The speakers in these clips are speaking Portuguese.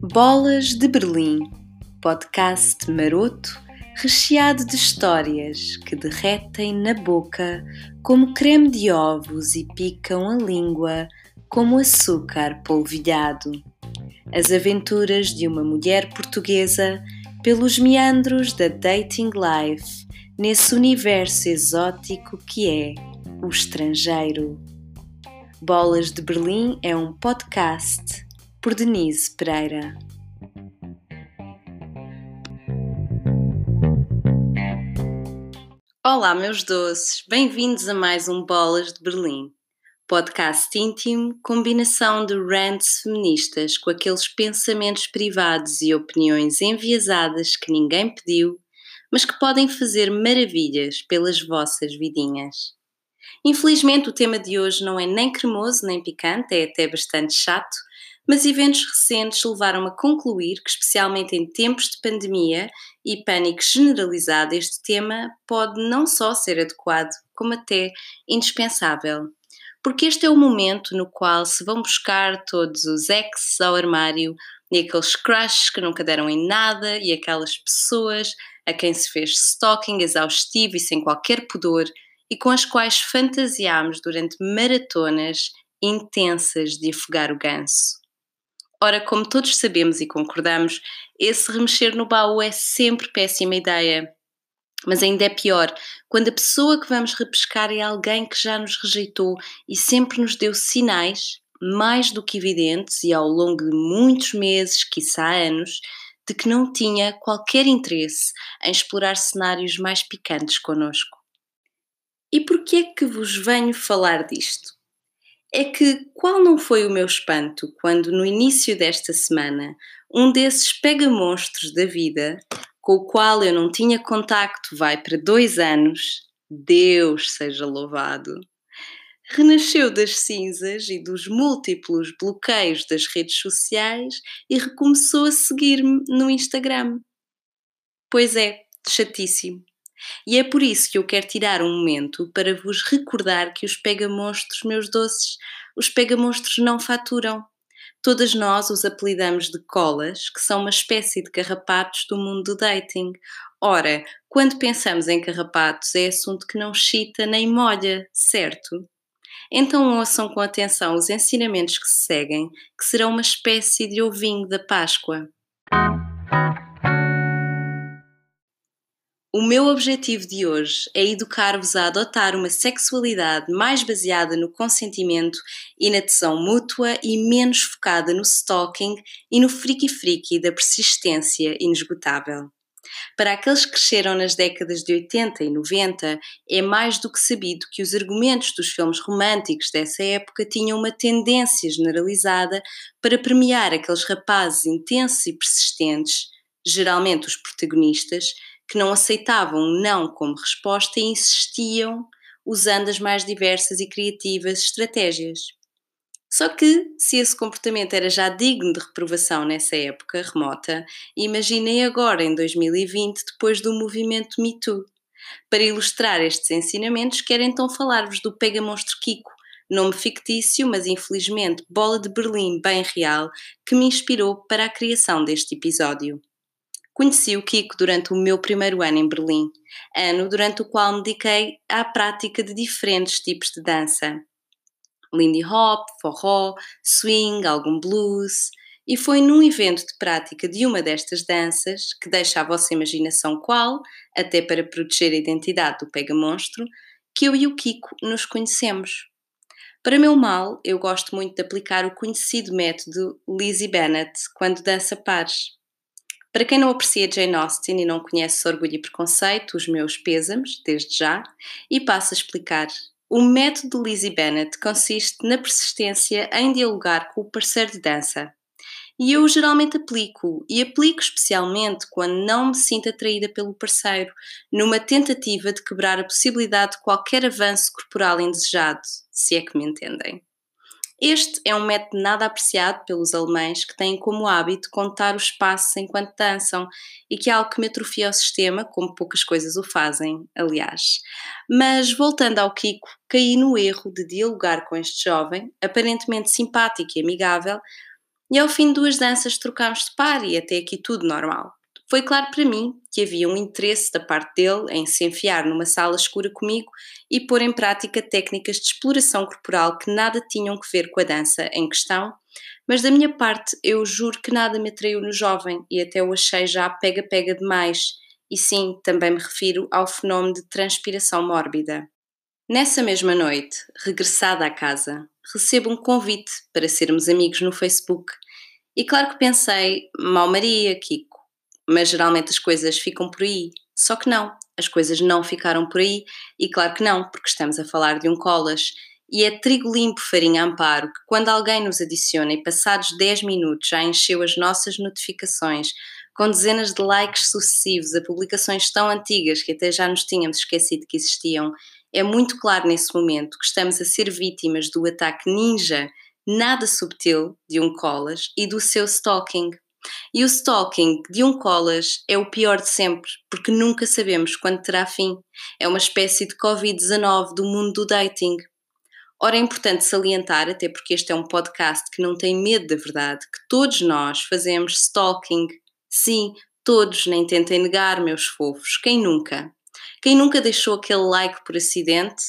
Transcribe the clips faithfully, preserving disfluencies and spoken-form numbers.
Bolas de Berlim, podcast maroto recheado de histórias que derretem na boca como creme de ovos e picam a língua como açúcar polvilhado. As aventuras de uma mulher portuguesa pelos meandros da dating life, nesse universo exótico que é o estrangeiro. Bolas de Berlim é um podcast por Denise Pereira. Olá, meus doces, bem-vindos a mais um Bolas de Berlim, podcast íntimo, combinação de rants feministas com aqueles pensamentos privados e opiniões enviesadas que ninguém pediu, mas que podem fazer maravilhas pelas vossas vidinhas. Infelizmente, o tema de hoje não é nem cremoso nem picante, é até bastante chato, mas eventos recentes levaram a concluir que, especialmente em tempos de pandemia e pânico generalizado, este tema pode não só ser adequado, como até indispensável. Porque este é o momento no qual se vão buscar todos os exes ao armário e aqueles crushes que nunca deram em nada e aquelas pessoas a quem se fez stalking exaustivo e sem qualquer pudor, e com as quais fantasiámos durante maratonas intensas de afogar o ganso. Ora, como todos sabemos e concordamos, esse remexer no baú é sempre péssima ideia. Mas ainda é pior, quando a pessoa que vamos repescar é alguém que já nos rejeitou e sempre nos deu sinais, mais do que evidentes e ao longo de muitos meses, quiçá anos, de que não tinha qualquer interesse em explorar cenários mais picantes connosco. E porquê é que vos venho falar disto? É que qual não foi o meu espanto quando, no início desta semana, um desses pega-monstros da vida, com o qual eu não tinha contacto vai para dois anos, Deus seja louvado, renasceu das cinzas e dos múltiplos bloqueios das redes sociais e recomeçou a seguir-me no Instagram. Pois é, chatíssimo. E é por isso que eu quero tirar um momento para vos recordar que os pega-monstros, meus doces, os pega-monstros não faturam. Todas nós os apelidamos de colas, que são uma espécie de carrapatos do mundo do dating. Ora, quando pensamos em carrapatos é assunto que não chita nem molha, certo? Então ouçam com atenção os ensinamentos que se seguem, que serão uma espécie de ovinho da Páscoa. O meu objetivo de hoje é educar-vos a adotar uma sexualidade mais baseada no consentimento e na tesão mútua e menos focada no stalking e no friki-friki da persistência inesgotável. Para aqueles que cresceram nas décadas de oitenta e noventa, é mais do que sabido que os argumentos dos filmes românticos dessa época tinham uma tendência generalizada para premiar aqueles rapazes intensos e persistentes, geralmente os protagonistas, que não aceitavam o não como resposta e insistiam usando as mais diversas e criativas estratégias. Só que, se esse comportamento era já digno de reprovação nessa época remota, imaginem agora em dois mil e vinte, depois do movimento Me Too. Para ilustrar estes ensinamentos, quero então falar-vos do pega-monstro Kiko, nome fictício, mas infelizmente bola de Berlim bem real, que me inspirou para a criação deste episódio. Conheci o Kiko durante o meu primeiro ano em Berlim, ano durante o qual me dediquei à prática de diferentes tipos de dança. Lindy hop, forró, swing, algum blues. E foi num evento de prática de uma destas danças, que deixa à vossa imaginação qual, até para proteger a identidade do pega-monstro, que eu e o Kiko nos conhecemos. Para meu mal, eu gosto muito de aplicar o conhecido método Lizzie Bennett quando dança pares. Para quem não aprecia Jane Austen e não conhece Orgulho e Preconceito, os meus pésames, desde já, e passo a explicar. O método de Lizzie Bennett consiste na persistência em dialogar com o parceiro de dança. E eu geralmente aplico, e aplico especialmente quando não me sinto atraída pelo parceiro, numa tentativa de quebrar a possibilidade de qualquer avanço corporal indesejado, se é que me entendem. Este é um método nada apreciado pelos alemães, que têm como hábito contar os passos enquanto dançam, e que é algo que me atrofia ao sistema, como poucas coisas o fazem, aliás. Mas, voltando ao Kiko, caí no erro de dialogar com este jovem, aparentemente simpático e amigável, e ao fim de duas danças trocámos de par e até aqui tudo normal. Foi claro para mim que havia um interesse da parte dele em se enfiar numa sala escura comigo e pôr em prática técnicas de exploração corporal que nada tinham que ver com a dança em questão, mas da minha parte eu juro que nada me atraiu no jovem e até o achei já pega-pega demais, e sim, também me refiro ao fenómeno de transpiração mórbida. Nessa mesma noite, regressada à casa, recebo um convite para sermos amigos no Facebook e claro que pensei, mau Maria, Kiko, mas geralmente as coisas ficam por aí. Só que não, as coisas não ficaram por aí, e claro que não, porque estamos a falar de um colas, e é trigo limpo, farinha amparo, que quando alguém nos adiciona e passados dez minutos já encheu as nossas notificações, com dezenas de likes sucessivos a publicações tão antigas que até já nos tínhamos esquecido que existiam, é muito claro nesse momento que estamos a ser vítimas do ataque ninja, nada subtil, de um colas e do seu stalking. E o stalking de um colas é o pior de sempre, porque nunca sabemos quando terá fim. É uma espécie de covid dezenove do mundo do dating. Ora, é importante salientar, até porque este é um podcast que não tem medo da verdade, que todos nós fazemos stalking. Sim, todos, nem tentem negar, meus fofos. Quem nunca? Quem nunca deixou aquele like por acidente?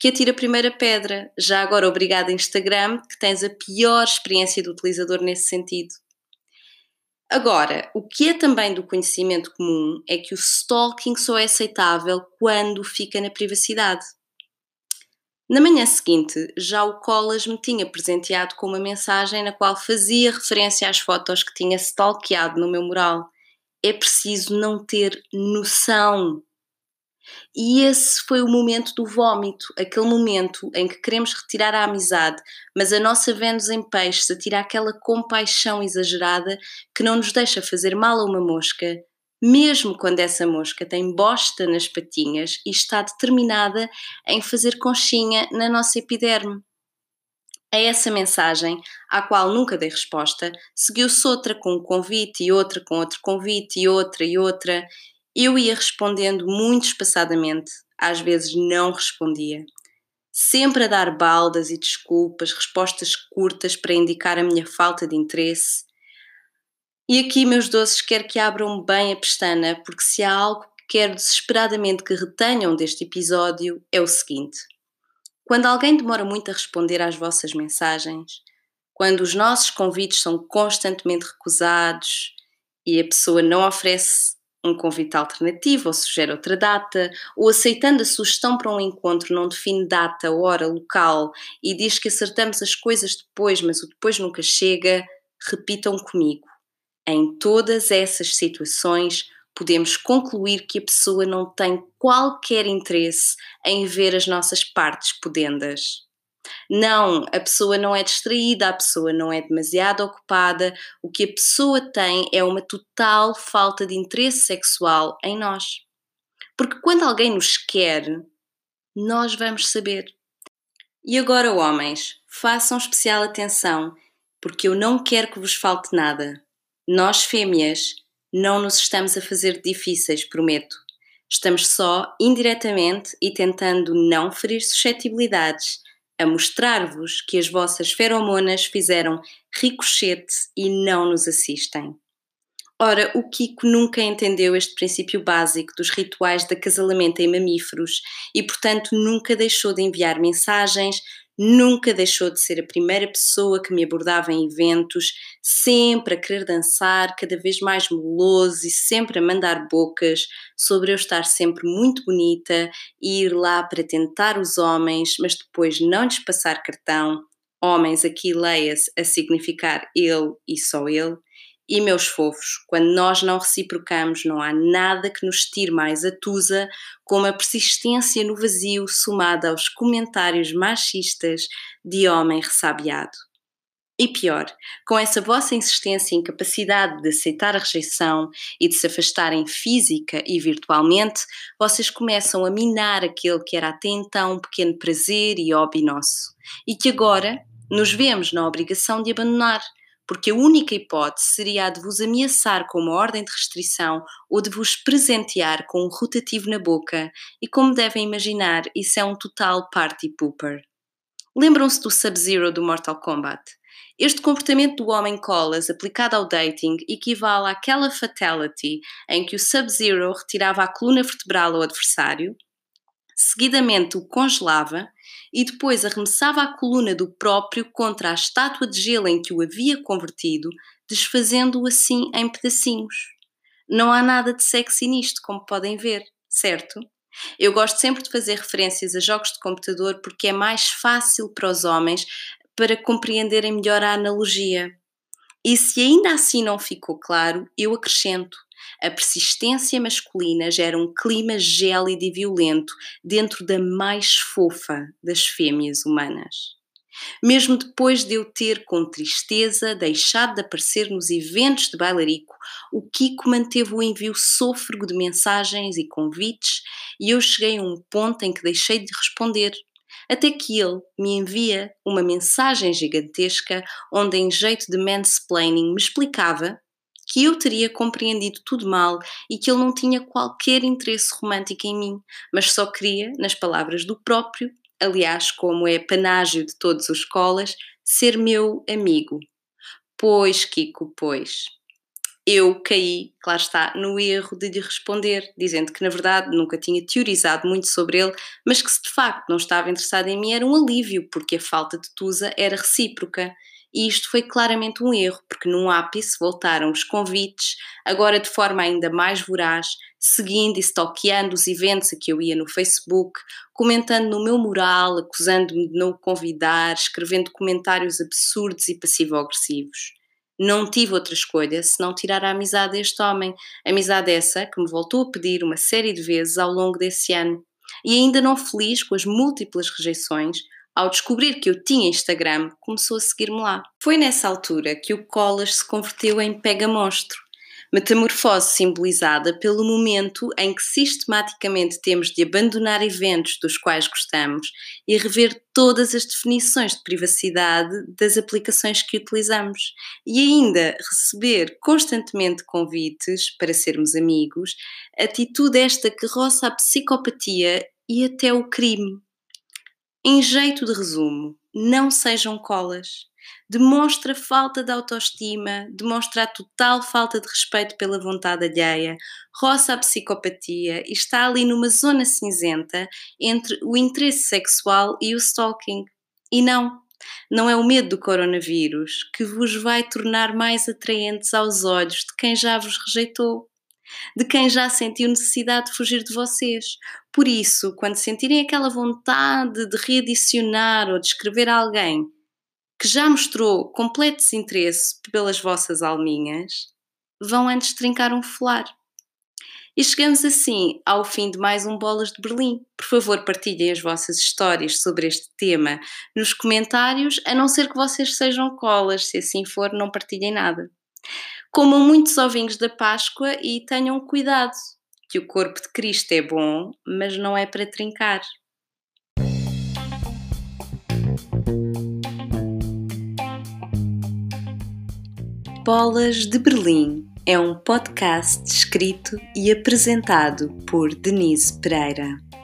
Que atira a primeira pedra. Já agora, obrigada Instagram, que tens a pior experiência do utilizador nesse sentido. Agora, o que é também do conhecimento comum é que o stalking só é aceitável quando fica na privacidade. Na manhã seguinte, já o colas me tinha presenteado com uma mensagem na qual fazia referência às fotos que tinha stalkeado no meu mural. É preciso não ter noção. E esse foi o momento do vómito, aquele momento em que queremos retirar a amizade, mas a nossa Vênus em peixes atira aquela compaixão exagerada que não nos deixa fazer mal a uma mosca, mesmo quando essa mosca tem bosta nas patinhas e está determinada em fazer conchinha na nossa epiderme. A essa mensagem, à qual nunca dei resposta, seguiu-se outra com um convite e outra com outro convite e outra e outra. Eu ia respondendo muito espaçadamente, às vezes não respondia. Sempre a dar baldas e desculpas, respostas curtas para indicar a minha falta de interesse. E aqui, meus doces, quero que abram bem a pestana, porque se há algo que quero desesperadamente que retenham deste episódio, é o seguinte. Quando alguém demora muito a responder às vossas mensagens, quando os nossos convites são constantemente recusados e a pessoa não oferece um convite alternativo ou sugere outra data, ou aceitando a sugestão para um encontro não define data, hora, local e diz que acertamos as coisas depois, mas o depois nunca chega, repitam comigo. Em todas essas situações podemos concluir que a pessoa não tem qualquer interesse em ver as nossas partes pudendas. Não, a pessoa não é distraída, a pessoa não é demasiado ocupada, o que a pessoa tem é uma total falta de interesse sexual em nós. Porque quando alguém nos quer, nós vamos saber. E agora, homens, façam especial atenção, porque eu não quero que vos falte nada. Nós, fêmeas, não nos estamos a fazer difíceis, prometo. Estamos só, indiretamente, e tentando não ferir suscetibilidades, a mostrar-vos que as vossas feromonas fizeram ricochete e não nos assistem. Ora, o Kiko nunca entendeu este princípio básico dos rituais de acasalamento em mamíferos e, portanto, nunca deixou de enviar mensagens, nunca deixou de ser a primeira pessoa que me abordava em eventos, sempre a querer dançar, cada vez mais meloso e sempre a mandar bocas sobre eu estar sempre muito bonita e ir lá para tentar os homens, mas depois não lhes passar cartão. Homens aqui leia-se a significar ele e só ele. E meus fofos, quando nós não reciprocamos, não há nada que nos tire mais a tusa, como a persistência no vazio somada aos comentários machistas de homem ressabiado. E pior, com essa vossa insistência e incapacidade de aceitar a rejeição e de se afastarem física e virtualmente, vocês começam a minar aquele que era até então um pequeno prazer e hobby nosso, e que agora nos vemos na obrigação de abandonar, porque a única hipótese seria a de vos ameaçar com uma ordem de restrição ou de vos presentear com um rotativo na boca, e como devem imaginar, isso é um total party pooper. Lembram-se do Sub-Zero do Mortal Kombat? Este comportamento do homem colas aplicado ao dating equivale àquela fatality em que o Sub-Zero retirava a coluna vertebral ao adversário, seguidamente o congelava e depois arremessava a coluna do próprio contra a estátua de gelo em que o havia convertido, desfazendo-o assim em pedacinhos. Não há nada de sexy nisto, como podem ver, certo? Eu gosto sempre de fazer referências a jogos de computador porque é mais fácil para os homens para compreenderem melhor a analogia. E se ainda assim não ficou claro, eu acrescento: a persistência masculina gera um clima gélido e violento dentro da mais fofa das fêmeas humanas. Mesmo depois de eu ter, com tristeza, deixado de aparecer nos eventos de bailarico, o Kiko manteve o envio sôfrego de mensagens e convites, e eu cheguei a um ponto em que deixei de responder, até que ele me envia uma mensagem gigantesca onde, em jeito de mansplaining, me explicava que eu teria compreendido tudo mal e que ele não tinha qualquer interesse romântico em mim, mas só queria, nas palavras do próprio, aliás, como é panágio de todos os colas, ser meu amigo. Pois, Kiko, pois. Eu caí, claro está, no erro de lhe responder, dizendo que na verdade nunca tinha teorizado muito sobre ele, mas que se de facto não estava interessado em mim era um alívio, porque a falta de tusa era recíproca. E isto foi claramente um erro, porque num ápice voltaram os convites, agora de forma ainda mais voraz, seguindo e stalkeando os eventos a que eu ia no Facebook, comentando no meu mural, acusando-me de não o convidar, escrevendo comentários absurdos e passivo-agressivos. Não tive outra escolha senão tirar a amizade deste homem, amizade essa que me voltou a pedir uma série de vezes ao longo desse ano. E ainda não feliz com as múltiplas rejeições, ao descobrir que eu tinha Instagram, começou a seguir-me lá. Foi nessa altura que o colas se converteu em pega-monstro, metamorfose simbolizada pelo momento em que sistematicamente temos de abandonar eventos dos quais gostamos e rever todas as definições de privacidade das aplicações que utilizamos e ainda receber constantemente convites para sermos amigos, atitude esta que roça a psicopatia e até o crime. Em jeito de resumo, não sejam colas. Demonstra falta de autoestima, demonstra a total falta de respeito pela vontade alheia, roça a psicopatia e está ali numa zona cinzenta entre o interesse sexual e o stalking. E não, não é o medo do coronavírus que vos vai tornar mais atraentes aos olhos de quem já vos rejeitou, de quem já sentiu necessidade de fugir de vocês. Por isso, quando sentirem aquela vontade de reedicionar ou de escrever a alguém que já mostrou completo desinteresse pelas vossas alminhas, vão antes trincar um folar. E chegamos assim ao fim de mais um Bolas de Berlim. Por favor, partilhem as vossas histórias sobre este tema nos comentários, a não ser que vocês sejam colas. Se assim for, não partilhem nada. Comam muitos ovinhos da Páscoa e tenham cuidado, que o corpo de Cristo é bom, mas não é para trincar. Bolas de Berlim é um podcast escrito e apresentado por Denise Pereira.